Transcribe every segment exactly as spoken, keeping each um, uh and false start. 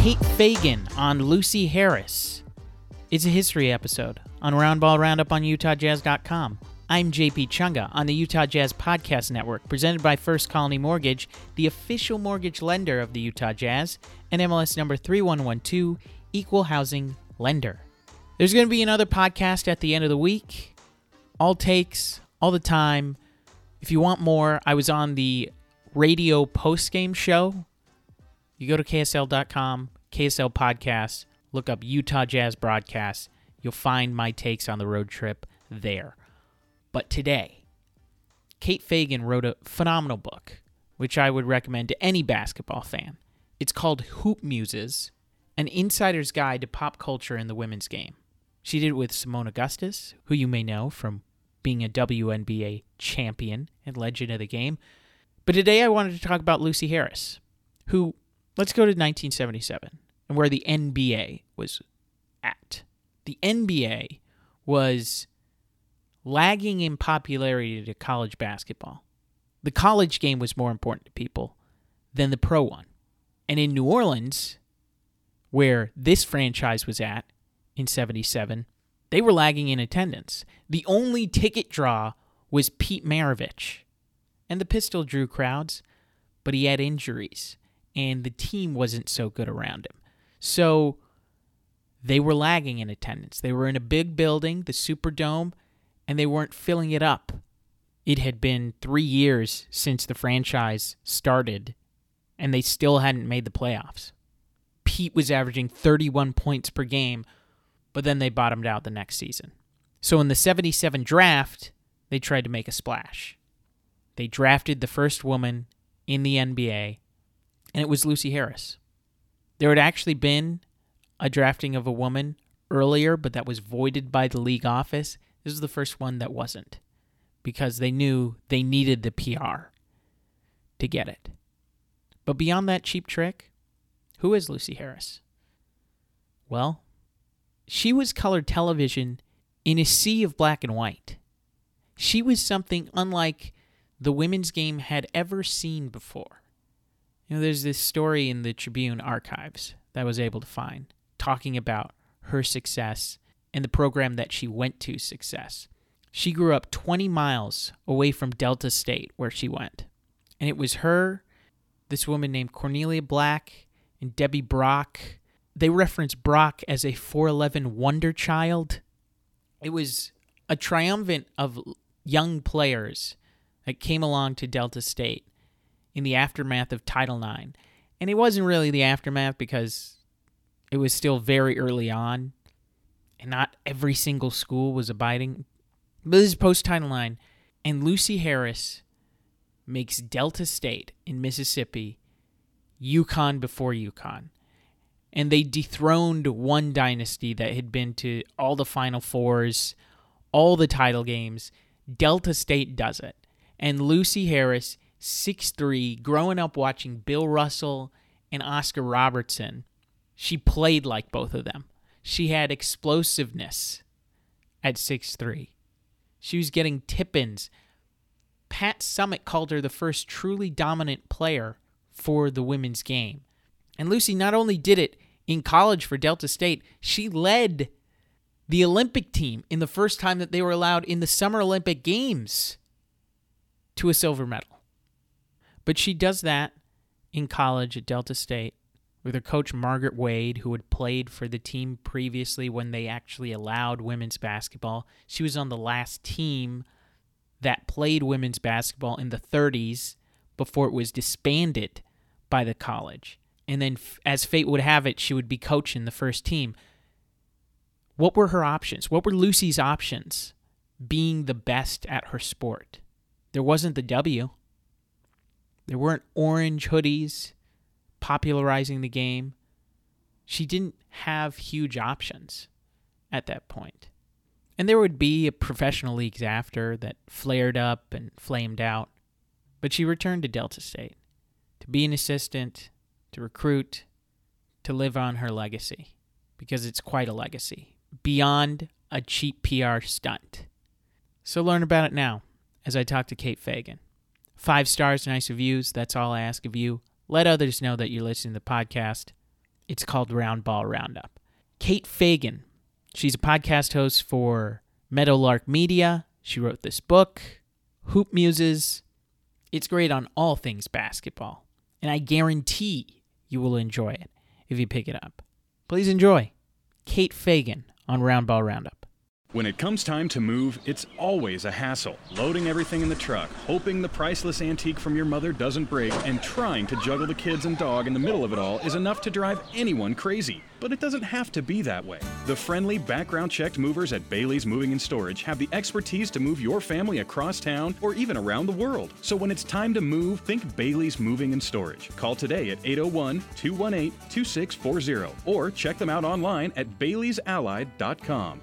Kate Fagan on Lucy Harris. It's a history episode on Roundball Roundup on utah jazz dot com. I'm J P Chunga on the Utah Jazz Podcast Network, presented by First Colony Mortgage, the official mortgage lender of the Utah Jazz, and M L S number three one one two, Equal Housing Lender. There's going to be another podcast at the end of the week. All takes, all the time. If you want more, I was on the radio postgame show. You go to K S L dot com, K S L Podcast, look up Utah Jazz Broadcasts. You'll find my takes on the road trip there. But today, Kate Fagan wrote a phenomenal book, which I would recommend to any basketball fan. It's called Hoop Muses, An Insider's Guide to Pop Culture in the Women's Game. She did it with Simone Augustus, who you may know from being a W N B A champion and legend of the game. But today I wanted to talk about Lucy Harris, who, let's go to nineteen seventy-seven and where the N B A was at. The N B A was lagging in popularity to college basketball. The college game was more important to people than the pro one. And in New Orleans, where this franchise was at in seventy-seven, they were lagging in attendance. The only ticket draw was Pete Maravich. And the Pistol drew crowds, but he had injuries, and the team wasn't so good around him. So they were lagging in attendance. They were in a big building, the Superdome, and they weren't filling it up. It had been three years since the franchise started, and they still hadn't made the playoffs. Pete was averaging thirty-one points per game, but then they bottomed out the next season. So in the seventy-seven draft, they tried to make a splash. They drafted the first woman in the N B A, and it was Lucy Harris. There had actually been a drafting of a woman earlier, but that was voided by the league office. This was the first one that wasn't, because they knew they needed the P R to get it. But beyond that cheap trick, who is Lucy Harris? Well, she was colored television in a sea of black and white. She was something unlike the women's game had ever seen before. You know, there's this story in the Tribune archives that I was able to find talking about her success and the program that she went to success. She grew up twenty miles away from Delta State where she went. And it was her, this woman named Cornelia Black, and Debbie Brock. They reference Brock as a four eleven wonder child. It was a triumvirate of young players that came along to Delta State in the aftermath of Title nine. And it wasn't really the aftermath because it was still very early on, and not every single school was abiding. But this is post-Title nine, and Lucy Harris makes Delta State in Mississippi UConn before UConn. And they dethroned one dynasty that had been to all the Final Fours, all the title games. Delta State does it. And Lucy Harris, six three, growing up watching Bill Russell and Oscar Robertson, she played like both of them. She had explosiveness at six three. She was getting tip-ins. Pat Summitt called her the first truly dominant player for the women's game. And Lucy not only did it in college for Delta State, she led the Olympic team in the first time that they were allowed in the Summer Olympic Games to a silver medal. But she does that in college at Delta State with her coach Margaret Wade, who had played for the team previously when they actually allowed women's basketball. She was on the last team that played women's basketball in the thirties before it was disbanded by the college. And then, as fate would have it, she would be coaching the first team. What were her options? What were Lucy's options being the best at her sport? There wasn't the W. There weren't orange hoodies popularizing the game. She didn't have huge options at that point. And there would be professional leagues after that flared up and flamed out. But she returned to Delta State to be an assistant, to recruit, to live on her legacy, because it's quite a legacy, beyond a cheap P R stunt. So learn about it now as I talk to Kate Fagan. Five stars, nice reviews, that's all I ask of you. Let others know that you're listening to the podcast. It's called Roundball Roundup. Kate Fagan, she's a podcast host for Meadowlark Media. She wrote this book, Hoop Muses. It's great on all things basketball, and I guarantee you will enjoy it if you pick it up. Please enjoy Kate Fagan on Roundball Roundup. When it comes time to move, it's always a hassle. Loading everything in the truck, hoping the priceless antique from your mother doesn't break, and trying to juggle the kids and dog in the middle of it all is enough to drive anyone crazy. But it doesn't have to be that way. The friendly, background-checked movers at Bailey's Moving and Storage have the expertise to move your family across town or even around the world. So when it's time to move, think Bailey's Moving and Storage. Call today at eight oh one, two one eight, two six four zero or check them out online at baileys allied dot com.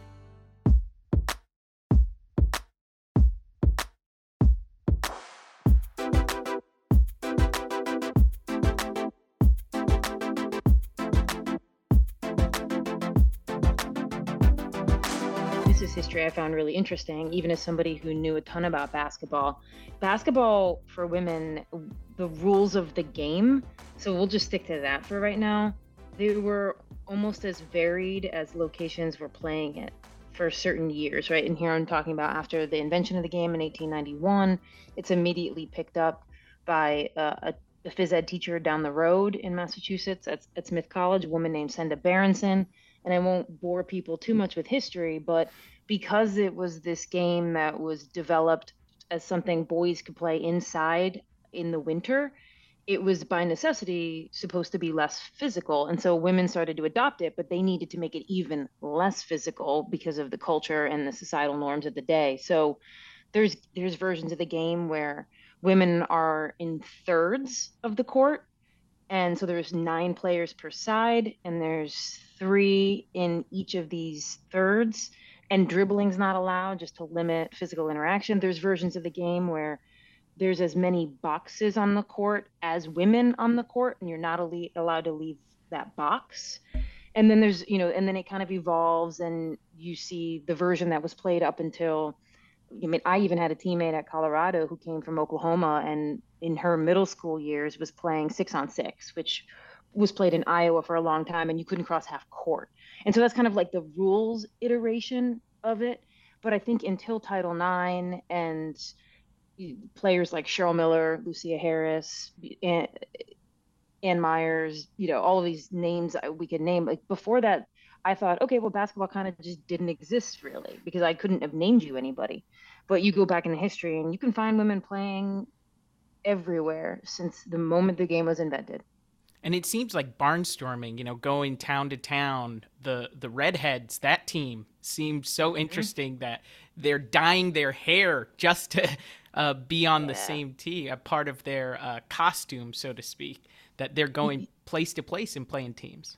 History I found really interesting, even as somebody who knew a ton about basketball. Basketball for women, the rules of the game, so we'll just stick to that for right now. They were almost as varied as locations were playing it for certain years, right? And here I'm talking about after the invention of the game in eighteen ninety-one, it's immediately picked up by a, a phys ed teacher down the road in Massachusetts at, at Smith College, a woman named Senda Berenson. And I won't bore people too much with history, but because it was this game that was developed as something boys could play inside in the winter, it was by necessity supposed to be less physical. And so women started to adopt it, but they needed to make it even less physical because of the culture and the societal norms of the day. So there's there's versions of the game where women are in thirds of the court. And so there's nine players per side, and there's three in each of these thirds. And dribbling's not allowed just to limit physical interaction. There's versions of the game where there's as many boxes on the court as women on the court, and you're not ali- allowed to leave that box. And then there's, you know, and then it kind of evolves, and you see the version that was played up until, I mean, I even had a teammate at Colorado who came from Oklahoma, and in her middle school years was playing six on six, which was played in Iowa for a long time, and you couldn't cross half court. And so that's kind of like the rules iteration of it. But I think until Title nine and players like Cheryl Miller, Lucy Harris, Ann, Ann Myers, you know, all of these names we could name, like before that, I thought, okay, well, basketball kind of just didn't exist really, because I couldn't have named you anybody. But you go back in history and you can find women playing everywhere since the moment the game was invented. And it seems like barnstorming, you know, going town to town, the, the Redheads, that team seemed so interesting mm-hmm. that they're dyeing their hair just to uh, be on yeah. the same tee, a part of their uh, costume, so to speak, that they're going place to place and playing teams.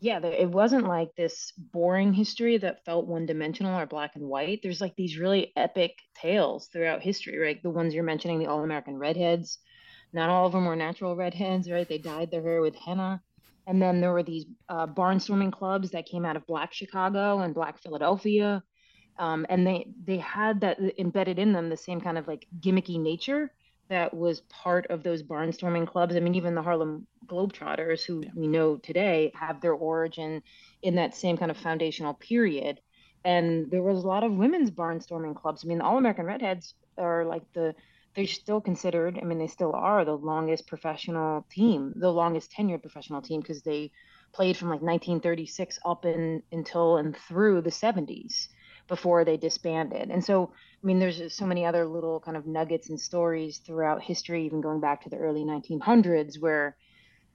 Yeah, it wasn't like this boring history that felt one-dimensional or black and white. There's like these really epic tales throughout history, right? The ones you're mentioning, the All-American Redheads. Not all of them were natural redheads, right? They dyed their hair with henna. And then there were these uh, barnstorming clubs that came out of Black Chicago and Black Philadelphia. Um, and they, they had that embedded in them, the same kind of like gimmicky nature that was part of those barnstorming clubs. I mean, even the Harlem Globetrotters, who yeah. we know today, have their origin in that same kind of foundational period. And there was a lot of women's barnstorming clubs. I mean, the All-American Redheads are like the... They're still considered, I mean, they still are the longest professional team, the longest tenured professional team, because they played from like nineteen thirty-six up in, until and through the seventies before they disbanded. And so, I mean, there's so many other little kind of nuggets and stories throughout history, even going back to the early nineteen hundreds, where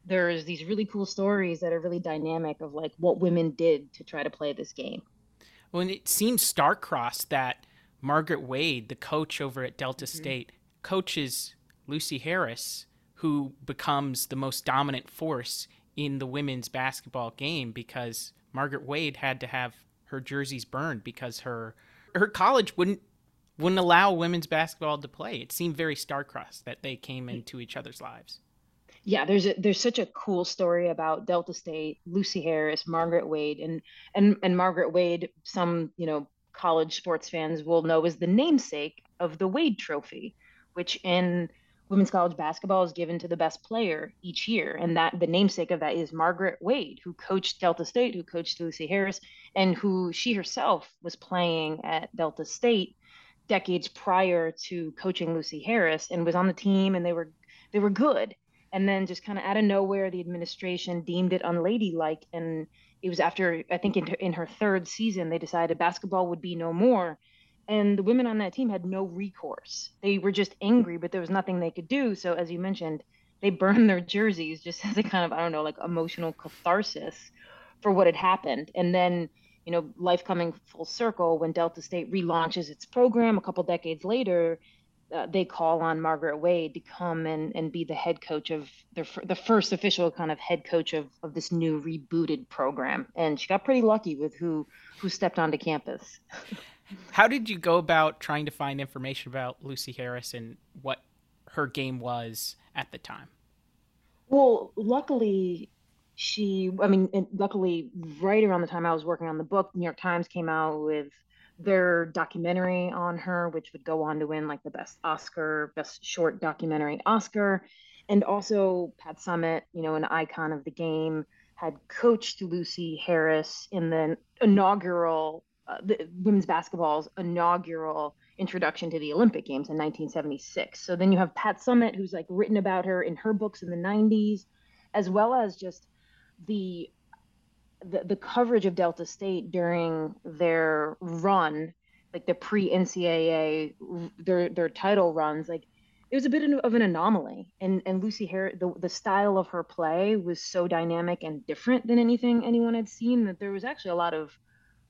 there's these really cool stories that are really dynamic of like what women did to try to play this game. Well, and it seems star-crossed that Margaret Wade, the coach over at Delta mm-hmm. State, coaches Lucy Harris, who becomes the most dominant force in the women's basketball game, because Margaret Wade had to have her jerseys burned because her her college wouldn't wouldn't allow women's basketball to play. It seemed very star-crossed that they came into each other's lives. Yeah, there's a, there's such a cool story about Delta State, Lucy Harris, Margaret Wade, and and and Margaret Wade, some, you know, college sports fans will know, is the namesake of the Wade Trophy, which in women's college basketball is given to the best player each year. And that the namesake of that is Margaret Wade, who coached Delta State, who coached Lucy Harris, and who she herself was playing at Delta State decades prior to coaching Lucy Harris, and was on the team, and they were they were good. And then just kind of out of nowhere, the administration deemed it unladylike. And it was after, I think in her, in her third season, they decided basketball would be no more. And the women on that team had no recourse. They were just angry, but there was nothing they could do. So as you mentioned, they burned their jerseys just as a kind of, I don't know, like emotional catharsis for what had happened. And then, you know, life coming full circle, when Delta State relaunches its program a couple decades later, uh, they call on Margaret Wade to come and, and be the head coach of their, the first official kind of head coach of, of this new rebooted program. And she got pretty lucky with who, who stepped onto campus. How did you go about trying to find information about Lucy Harris and what her game was at the time? Well, luckily she, I mean, luckily right around the time I was working on the book, New York Times came out with their documentary on her, which would go on to win like the best Oscar, best short documentary Oscar. And also Pat Summitt, you know, an icon of the game, had coached Lucy Harris in the inaugural Uh, the women's basketball's inaugural introduction to the Olympic Games in nineteen seventy-six. So then you have Pat Summitt, who's like written about her in her books in the nineties, as well as just the the, the coverage of Delta State during their run, like the pre-N C double A, their their title runs. Like it was a bit of an anomaly, and and Lucy Harris, the the style of her play was so dynamic and different than anything anyone had seen that there was actually a lot of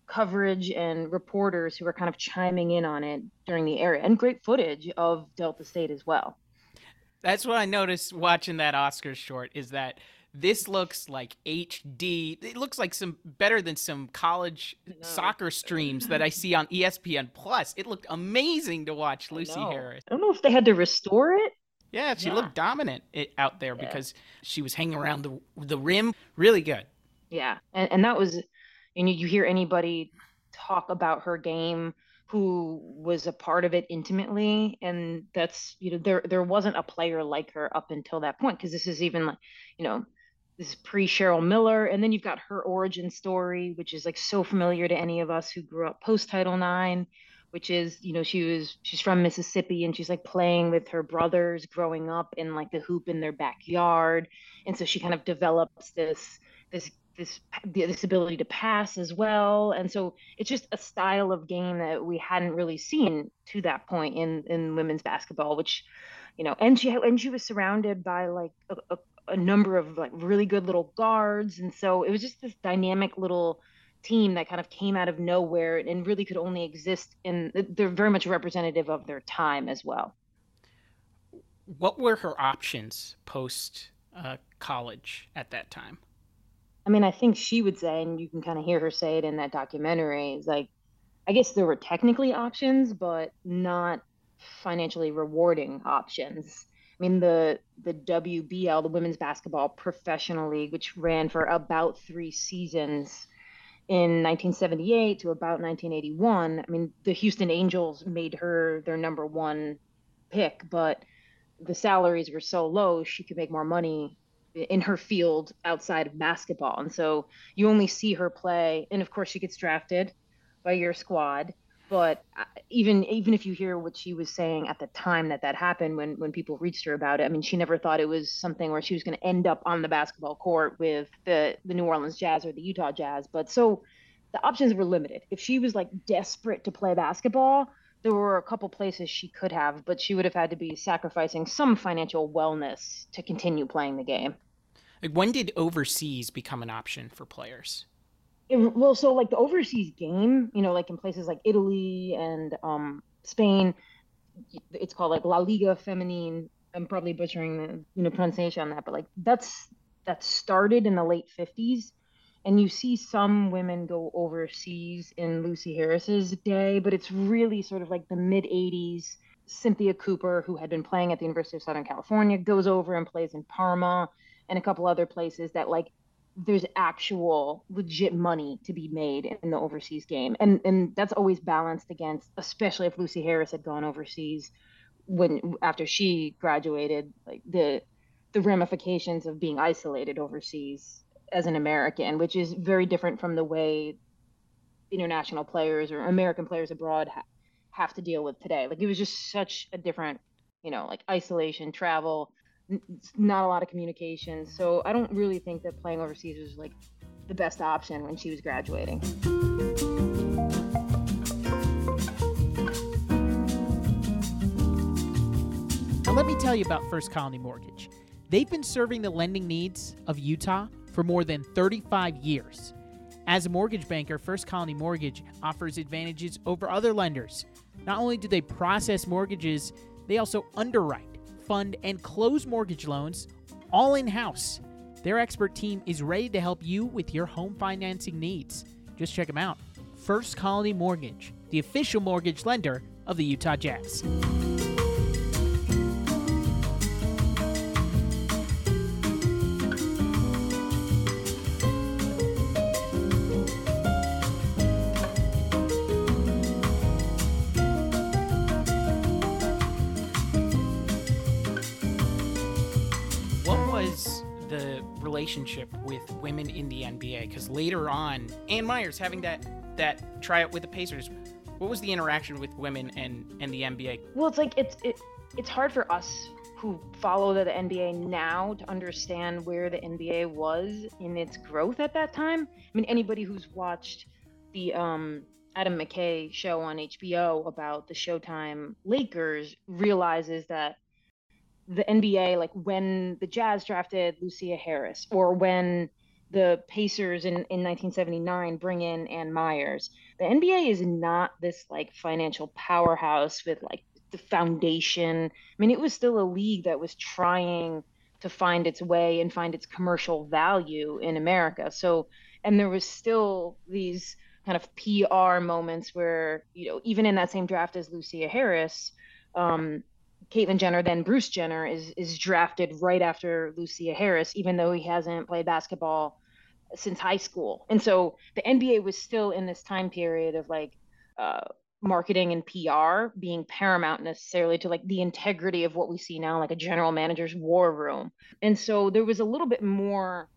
coverage and reporters who were kind of chiming in on it during the era, and great footage of Delta State as well. That's what I noticed watching that Oscars short, is that this looks like H D. It looks like some better than some college soccer streams that I see on E S P N Plus. It looked amazing to watch Lucy I Harris. I don't know if they had to restore it. Yeah, she yeah. looked dominant out there yeah. because she was hanging around the the rim really good. Yeah, and, and that was... And you hear anybody talk about her game who was a part of it intimately. And that's, you know, there there wasn't a player like her up until that point, because this is even like, you know, this is pre-Cheryl Miller. And then you've got her origin story, which is like so familiar to any of us who grew up post-Title nine, which is, you know, she was, she's from Mississippi, and she's like playing with her brothers growing up in like the hoop in their backyard. And so she kind of develops this, this This, this ability to pass as well. And so it's just a style of game that we hadn't really seen to that point in, in women's basketball, which, you know, and she, and she was surrounded by like a, a, a number of like really good little guards. And so it was just this dynamic little team that kind of came out of nowhere and really could only exist in, they're very much representative of their time as well. What were her options post uh, college at that time? I mean, I think she would say, and you can kind of hear her say it in that documentary, is like, I guess there were technically options, but not financially rewarding options. I mean, the the W B L, the Women's Basketball Professional League, which ran for about three seasons in nineteen seventy-eight to about nineteen eighty-one. I mean, the Houston Angels made her their number one pick, but the salaries were so low, she could make more money in her field outside of basketball. And so you only see her play. And of course she gets drafted by your squad. But even, even if you hear what she was saying at the time that that happened, when, when people reached her about it, I mean, she never thought it was something where she was going to end up on the basketball court with the, the New Orleans Jazz or the Utah Jazz. But so the options were limited. If she was like desperate to play basketball, there were a couple places she could have, but she would have had to be sacrificing some financial wellness to continue playing the game. Like, when did overseas become an option for players? It, well, so like the overseas game, you know, like in places like Italy and um, Spain, it's called like La Liga Feminine. I'm probably butchering the you know, pronunciation on that, but like that's that started in the late fifties. And you see some women go overseas in Lucy Harris's day, but it's really sort of like the mid-eighties. Cynthia Cooper, who had been playing at the University of Southern California, goes over and plays in Parma and a couple other places that like there's actual legit money to be made in the overseas game. And, and that's always balanced against, especially if Lucy Harris had gone overseas, when after she graduated, like the the ramifications of being isolated overseas as an American, which is very different from the way international players or American players abroad ha- have to deal with today. Like, it was just such a different, you know, like isolation, travel, n- not a lot of communication. So I don't really think that playing overseas was like the best option when she was graduating. Now let me tell you about First Colony Mortgage. They've been serving the lending needs of Utah for more than thirty-five years. As a mortgage banker, First Colony Mortgage offers advantages over other lenders. Not only do they process mortgages, they also underwrite, fund, and close mortgage loans all in-house. Their expert team is ready to help you with your home financing needs. Just check them out. First Colony Mortgage, the official mortgage lender of the Utah Jazz. Relationship with women in the N B A, because later on, Ann Myers having that that tryout with the Pacers, what was the interaction with women and and the N B A? Well, it's like it's it, it's hard for us who follow the, the N B A now to understand where the N B A was in its growth at that time. I mean, anybody who's watched the um, Adam McKay show on H B O about the Showtime Lakers realizes that the N B A, like when the Jazz drafted Lucy Harris, or when the Pacers in, in nineteen seventy-nine bring in Ann Myers, the N B A is not this like financial powerhouse with like the foundation. I mean, it was still a league that was trying to find its way and find its commercial value in America. So, and there was still these kind of P R moments where, you know, even in that same draft as Lucy Harris, um, Caitlyn Jenner, then Bruce Jenner, is is drafted right after Lucia Harris, even though he hasn't played basketball since high school. And so the N B A was still in this time period of like uh, marketing and P R being paramount necessarily to like the integrity of what we see now, like a general manager's war room. And so there was a little bit more,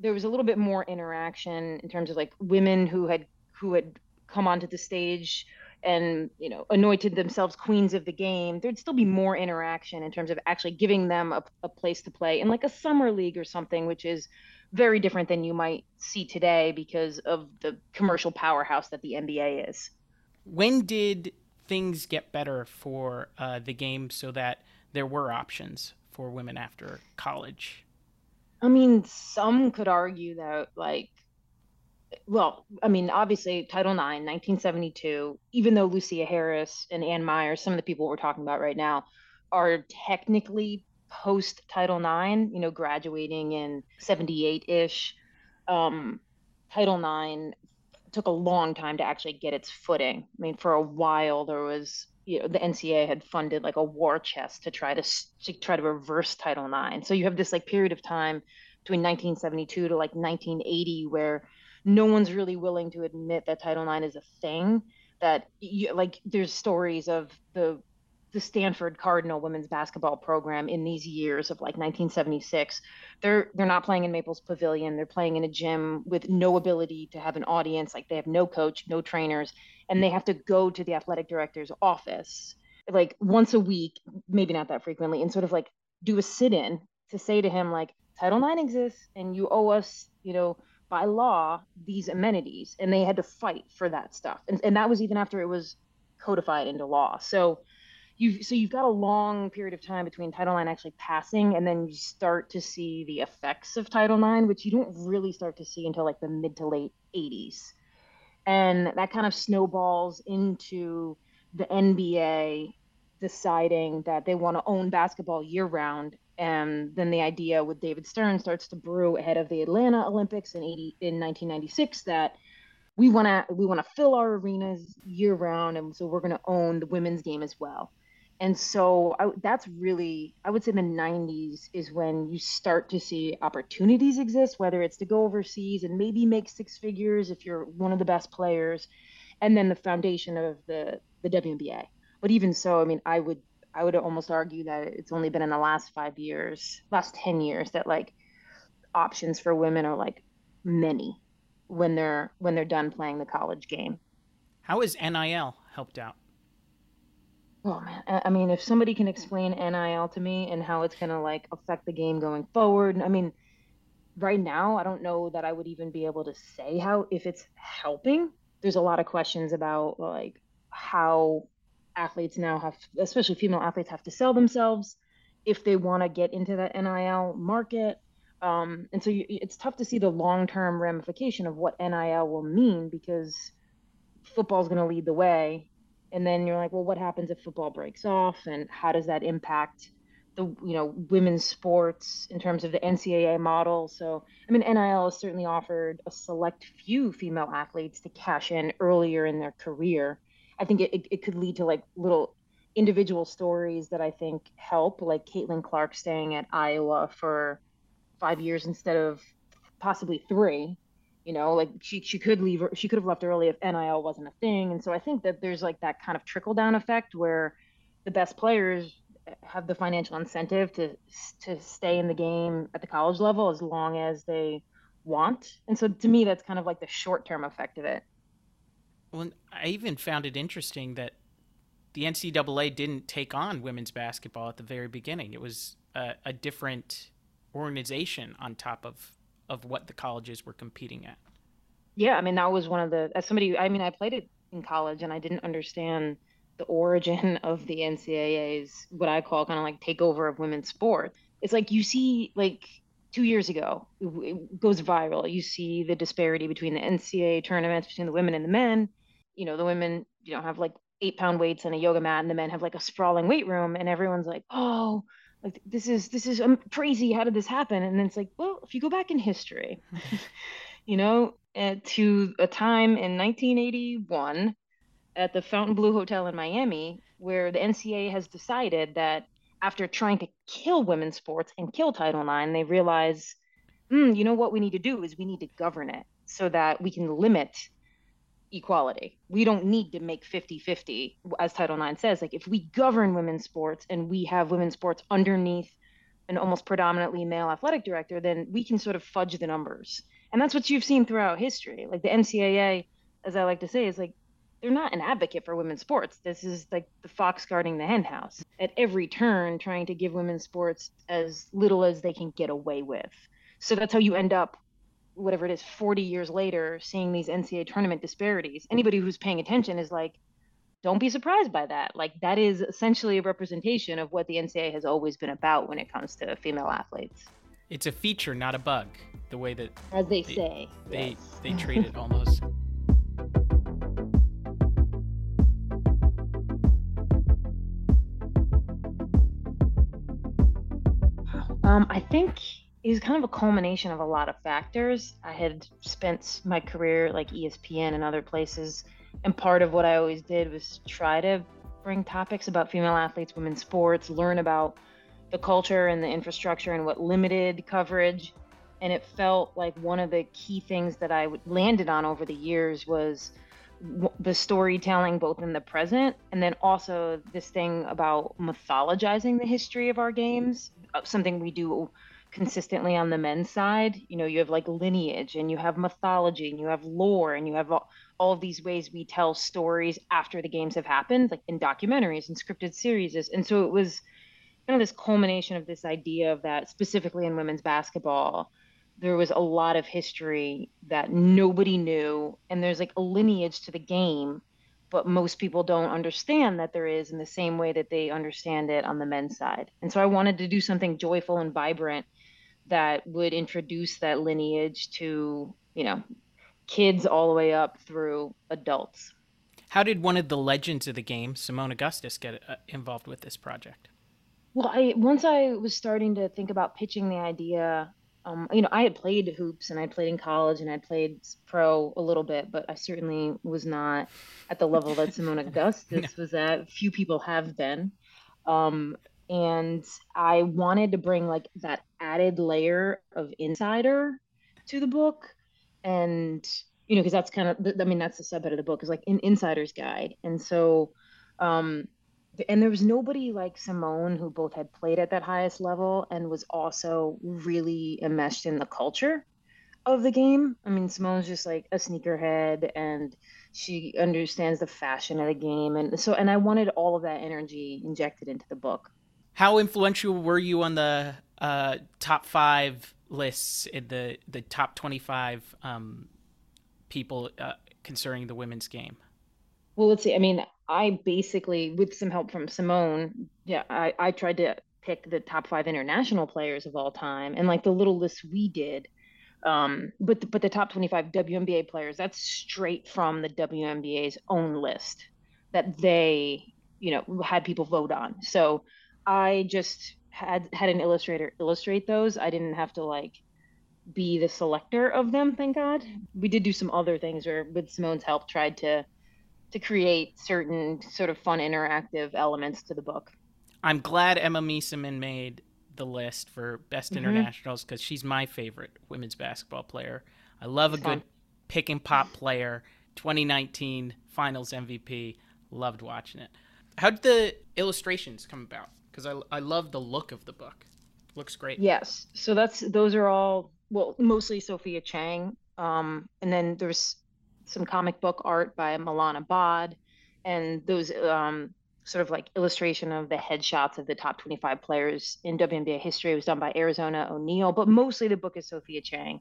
there was a little bit more interaction in terms of like women who had who had come onto the stage and, you know, anointed themselves queens of the game. There'd still be more interaction in terms of actually giving them a, a place to play in like a summer league or something, which is very different than you might see today because of the commercial powerhouse that the N B A is. When did things get better for uh, the game so that there were options for women after college? I mean, some could argue that like, well, I mean, obviously, Title nine, nineteen seventy-two, even though Lucia Harris and Ann Myers, some of the people we're talking about right now, are technically post-Title nine, you know, graduating in seventy-eight-ish, um, Title nine took a long time to actually get its footing. I mean, for a while, there was, you know, the N C A A had funded like a war chest to try to, to try to reverse Title nine. So you have this like period of time between nineteen seventy-two to like nineteen eighty where no one's really willing to admit that Title nine is a thing, that you, like there's stories of the the Stanford Cardinal women's basketball program in these years of like nineteen seventy-six. They're they're not playing in Maples Pavilion. They're playing in a gym with no ability to have an audience. Like they have no coach, no trainers, and they have to go to the athletic director's office like once a week, maybe not that frequently, and sort of like do a sit-in to say to him like, Title nine exists and you owe us, you know, by law, these amenities, and they had to fight for that stuff. And and that was even after it was codified into law. So you've, so you've got a long period of time between Title nine actually passing, and then you start to see the effects of Title nine, which you don't really start to see until like the mid to late eighties. And that kind of snowballs into the N B A deciding that they want to own basketball year round. And then the idea with David Stern starts to brew ahead of the Atlanta Olympics in nineteen ninety-six that we want to we want to fill our arenas year round, and so we're going to own the women's game as well. And so I, that's really, I would say the nineties is when you start to see opportunities exist, whether it's to go overseas and maybe make six figures if you're one of the best players, and then the foundation of the the W N B A. But even so, I mean, I would I would almost argue that it's only been in the last five years, last ten years that like options for women are like many when they're, when they're done playing the college game. How has N I L helped out? Oh man. I mean, if somebody can explain N I L to me and how it's going to like affect the game going forward. I mean, right now, I don't know that I would even be able to say how, if it's helping. There's a lot of questions about like how athletes now have, especially female athletes, have to sell themselves if they want to get into that N I L market. Um, and so you, it's tough to see the long-term ramification of what N I L will mean, because football is going to lead the way. And then you're like, well, what happens if football breaks off, and how does that impact the, you know, women's sports in terms of the N C A A model? So, I mean, N I L has certainly offered a select few female athletes to cash in earlier in their career. I think it, it, it could lead to like little individual stories that I think help, like Caitlin Clark staying at Iowa for five years instead of possibly three, you know, like she, she could leave, she could have left early if N I L wasn't a thing. And so I think that there's like that kind of trickle down effect where the best players have the financial incentive to, to stay in the game at the college level as long as they want. And so to me, that's kind of like the short-term effect of it. Well, I even found it interesting that the N C A A didn't take on women's basketball at the very beginning. It was a, a different organization on top of, of what the colleges were competing at. Yeah, I mean, that was one of the, as somebody, I mean, I played it in college and I didn't understand the origin of the N C A A's, what I call kind of like takeover of women's sport. It's like you see, like, two years ago, it goes viral. You see the disparity between the N C A A tournaments, between the women and the men. You know, the women, you know, have like eight pound weights and a yoga mat, and the men have like a sprawling weight room. And everyone's like, oh, like this is, this is crazy. How did this happen? And then it's like, well, if you go back in history, you know, uh, to a time in nineteen eighty-one at the Fontainebleau Hotel in Miami, where the N C A A has decided that after trying to kill women's sports and kill Title nine, they realize, mm, you know what we need to do is we need to govern it so that we can limit equality. We don't need to make fifty-fifty, as Title nine says. Like, if we govern women's sports and we have women's sports underneath an almost predominantly male athletic director, then we can sort of fudge the numbers. And that's what you've seen throughout history. Like, the N C A A, as I like to say, is like, they're not an advocate for women's sports. This is like the fox guarding the hen house at every turn, trying to give women's sports as little as they can get away with. So that's how you end up, whatever it is, forty years later, seeing these N C A A tournament disparities. Anybody who's paying attention is like, don't be surprised by that. Like, that is essentially a representation of what the N C A A has always been about when it comes to female athletes. It's a feature, not a bug, the way that, as they, they say, they, yes. they treat it almost. Um, I think it was kind of a culmination of a lot of factors. I had spent my career like E S P N and other places, and part of what I always did was try to bring topics about female athletes, women's sports, learn about the culture and the infrastructure and what limited coverage. And it felt like one of the key things that I landed on over the years was the storytelling, both in the present and then also this thing about mythologizing the history of our games, something we do consistently on the men's side. You know, you have like lineage and you have mythology and you have lore and you have all, all of these ways we tell stories after the games have happened, like in documentaries and scripted series. And so it was kind of this culmination of this idea of that specifically in women's basketball, there was a lot of history that nobody knew. And there's like a lineage to the game, but most people don't understand that there is, in the same way that they understand it on the men's side. And so I wanted to do something joyful and vibrant that would introduce that lineage to, you know, kids all the way up through adults. How did one of the legends of the game, Simone Augustus, get involved with this project? Well, I, once I was starting to think about pitching the idea, Um, you know, I had played hoops and I played in college and I played pro a little bit, but I certainly was not at the level that Simone Augustus no. was at. Few people have been. Um, and I wanted to bring like that added layer of insider to the book. And, you know, because that's kind of, I mean, that's the subhead of the book, is like an insider's guide. And so um, and there was nobody like Simone, who both had played at that highest level and was also really enmeshed in the culture of the game. I mean, Simone's just like a sneakerhead, and she understands the fashion of the game. And so, and I wanted all of that energy injected into the book. How influential were you on the uh, top five lists, in the, the top twenty-five um, people uh, concerning the women's game? Well, let's see. I mean, I basically, with some help from Simone, yeah, I, I tried to pick the top five international players of all time, and like the little list we did. Um, but the, but the top twenty-five W N B A players, that's straight from the W N B A's own list that they, you know, had people vote on. So I just had had an illustrator illustrate those. I didn't have to like be the selector of them, thank God. We did do some other things where, with Simone's help, tried to to create certain sort of fun interactive elements to the book. I'm glad Emma Miesemann made the list for best internationals, because mm-hmm. she's my favorite women's basketball player. I love it's a fun. good pick and pop player. twenty nineteen finals M V P. Loved watching it. How did the illustrations come about? Because I, I love the look of the book. Looks great. Yes. So that's those are all, well, mostly Sophia Chang. Um, and then there's some comic book art by Milana Bod, and those um, sort of like illustration of the headshots of the top twenty-five players in W N B A history. It was done by Arizona O'Neal, but mostly the book is Sophia Chang.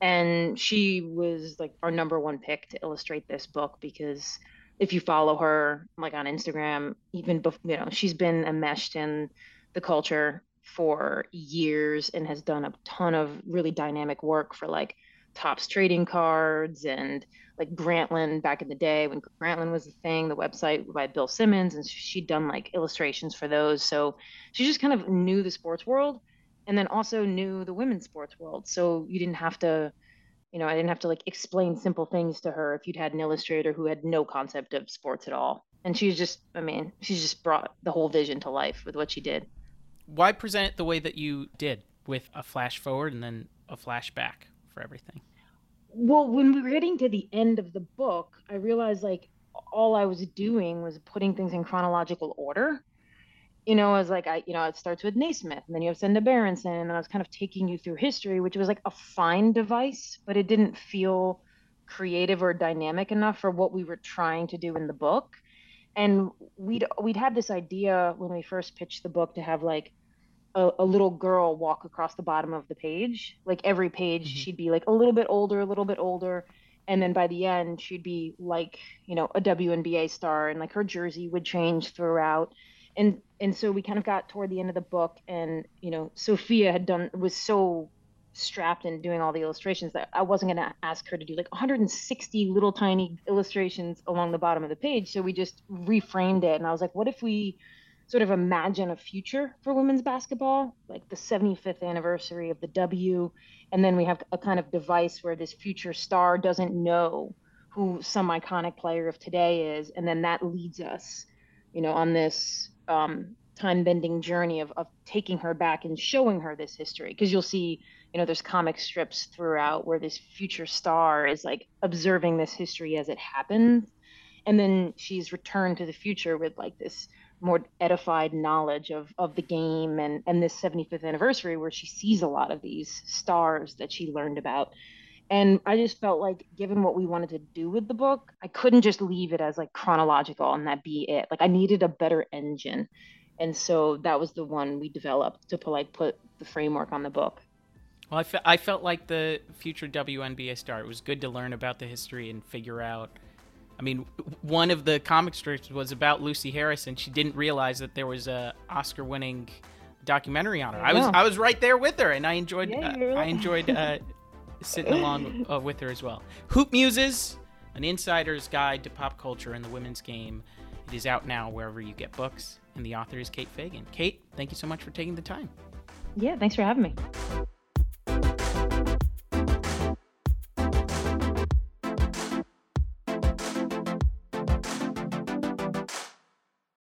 And she was like our number one pick to illustrate this book, because if you follow her like on Instagram, even before, you know, she's been enmeshed in the culture for years and has done a ton of really dynamic work for like Topps trading cards and like Grantland back in the day when Grantland was the thing, the website by Bill Simmons, and she'd done like illustrations for those. So she just kind of knew the sports world, and then also knew the women's sports world. So you didn't have to, you know, I didn't have to like explain simple things to her if you'd had an illustrator who had no concept of sports at all. And she's just, I mean, she's just brought the whole vision to life with what she did. Why present it the way that you did, with a flash forward and then a flashback for everything? Well, when we were getting to the end of the book, I realized like all I was doing was putting things in chronological order. You know, I was like, I, you know, it starts with Naismith, and then you have Senda Berenson, and then I was kind of taking you through history, which was like a fine device, but it didn't feel creative or dynamic enough for what we were trying to do in the book. And we'd we'd had this idea when we first pitched the book to have like A, a little girl walk across the bottom of the page. Like every page, mm-hmm. she'd be like a little bit older, a little bit older. And then by the end, she'd be like, you know, a W N B A star, and like her jersey would change throughout. And, and so we kind of got toward the end of the book, and, you know, Sophia had done, was so strapped in doing all the illustrations that I wasn't going to ask her to do like one hundred sixty little tiny illustrations along the bottom of the page. So we just reframed it. And I was like, what if we sort of imagine a future for women's basketball, like the seventy-fifth anniversary of the W. And then we have a kind of device where this future star doesn't know who some iconic player of today is. And then that leads us, you know, on this um, time-bending journey of, of taking her back and showing her this history. Because you'll see, you know, there's comic strips throughout where this future star is like observing this history as it happens. And then she's returned to the future with like this more edified knowledge of, of the game and, and this seventy-fifth anniversary where she sees a lot of these stars that she learned about. And I just felt like, given what we wanted to do with the book, I couldn't just leave it as like chronological and that be it. Like I needed a better engine. And so that was the one we developed to put, like put the framework on the book. Well, I, fe- I felt like the future W N B A star, it was good to learn about the history and figure out. I mean, one of the comic strips was about Lucy Harris, and she didn't realize that there was a Oscar-winning documentary on her. I, I was I was right there with her, and I enjoyed yeah, uh, I enjoyed uh, sitting along uh, with her as well. Hoop Muses, an insider's guide to pop culture and the women's game. It is out now wherever you get books, and the author is Kate Fagan. Kate, thank you so much for taking the time. Yeah, thanks for having me.